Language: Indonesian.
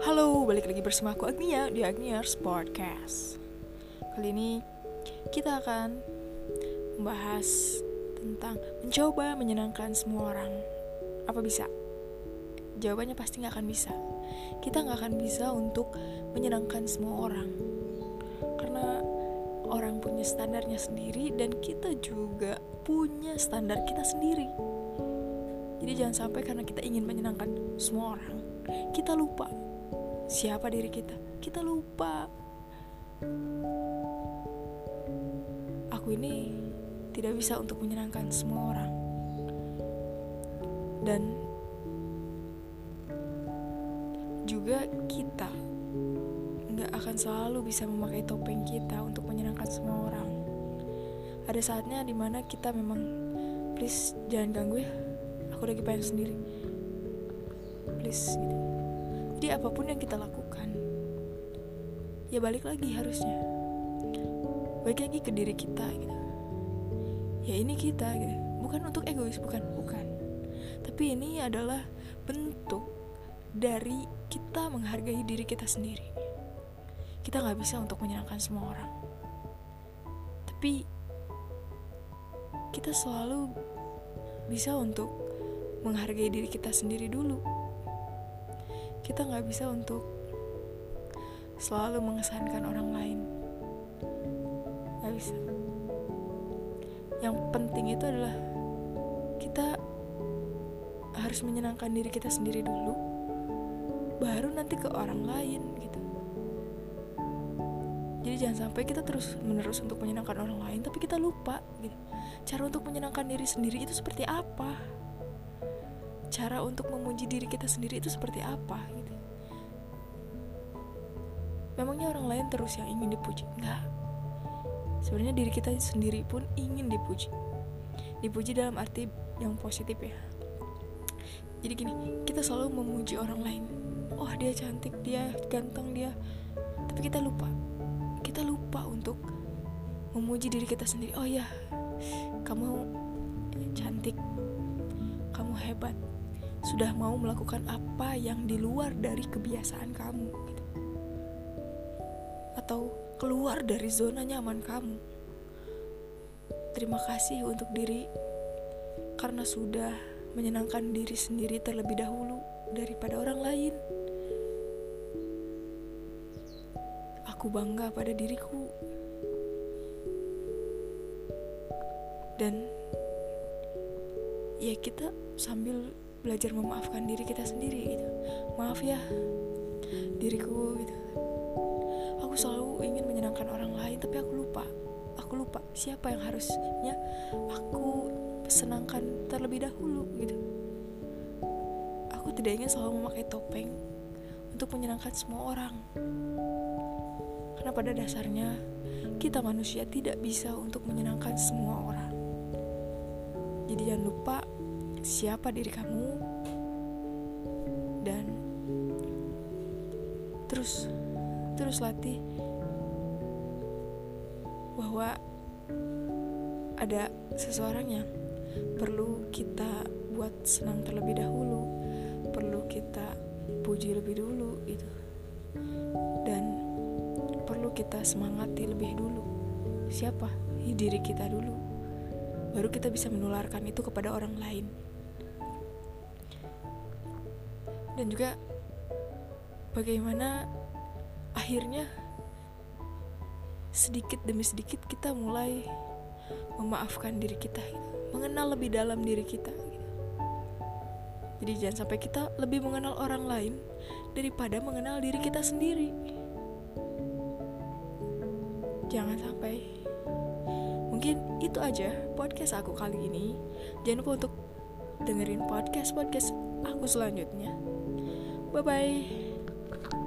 Halo, balik lagi bersama aku Agnia di Agnia's Podcast. Kali ini kita akan membahas tentang mencoba menyenangkan semua orang. Apa bisa? Jawabannya pasti gak akan bisa. Kita gak akan bisa untuk menyenangkan semua orang, karena orang punya standarnya sendiri dan kita juga punya standar kita sendiri. Jadi jangan sampai karena kita ingin menyenangkan semua orang, kita lupa siapa diri kita. Kita lupa, aku ini tidak bisa untuk menyenangkan semua orang. Dan juga kita gak akan selalu bisa memakai topeng kita untuk menyenangkan semua orang. Ada saatnya dimana kita memang, please jangan ganggu ya, aku lagi pengen sendiri, please gitu. Jadi apapun yang kita lakukan, ya balik lagi harusnya, balik lagi ke diri kita gitu. Ya ini kita gitu. Bukan untuk egois, bukan. Tapi ini adalah bentuk dari kita menghargai diri kita sendiri. Kita gak bisa untuk menyenangkan semua orang, tapi kita selalu bisa untuk menghargai diri kita sendiri dulu. Kita gak bisa untuk selalu mengesankan orang lain, gak bisa. Yang penting itu adalah kita harus menyenangkan diri kita sendiri dulu, baru nanti ke orang lain gitu. Jadi jangan sampai kita terus menerus untuk menyenangkan orang lain tapi kita lupa gitu. Cara untuk menyenangkan diri sendiri itu seperti apa? Cara untuk memuji diri kita sendiri itu seperti apa gitu. Memangnya orang lain terus yang ingin dipuji? Enggak. Sebenarnya diri kita sendiri pun ingin dipuji. Dipuji dalam arti yang positif ya. Jadi gini, kita selalu memuji orang lain. Oh dia cantik, dia ganteng, dia. Tapi kita lupa untuk memuji diri kita sendiri. Oh ya, kamu cantik, kamu hebat, sudah mau melakukan apa yang di luar dari kebiasaan kamu gitu. Atau keluar dari zona nyaman kamu. Terima kasih untuk diri, karena sudah menyenangkan diri sendiri terlebih dahulu daripada orang lain. Aku bangga pada diriku. Dan ya kita sambil belajar memaafkan diri kita sendiri gitu. Maaf ya diriku gitu. Aku selalu ingin menyenangkan orang lain tapi aku lupa siapa yang harusnya aku senangkan terlebih dahulu gitu. Aku tidak ingin selalu memakai topeng untuk menyenangkan semua orang, karena pada dasarnya kita manusia tidak bisa untuk menyenangkan semua orang. Jadi jangan lupa siapa diri kamu, dan terus latih bahwa ada seseorang yang perlu kita buat senang terlebih dahulu, perlu kita puji lebih dulu gitu. Dan perlu kita semangati lebih dulu. Siapa? Diri kita dulu. Baru kita bisa menularkan itu kepada orang lain. Dan juga bagaimana akhirnya sedikit demi sedikit kita mulai memaafkan diri kita, mengenal lebih dalam diri kita. Jadi jangan sampai kita lebih mengenal orang lain daripada mengenal diri kita sendiri. Jangan sampai. Mungkin itu aja podcast aku kali ini. Jangan lupa untuk dengerin podcast aku selanjutnya. Bye bye.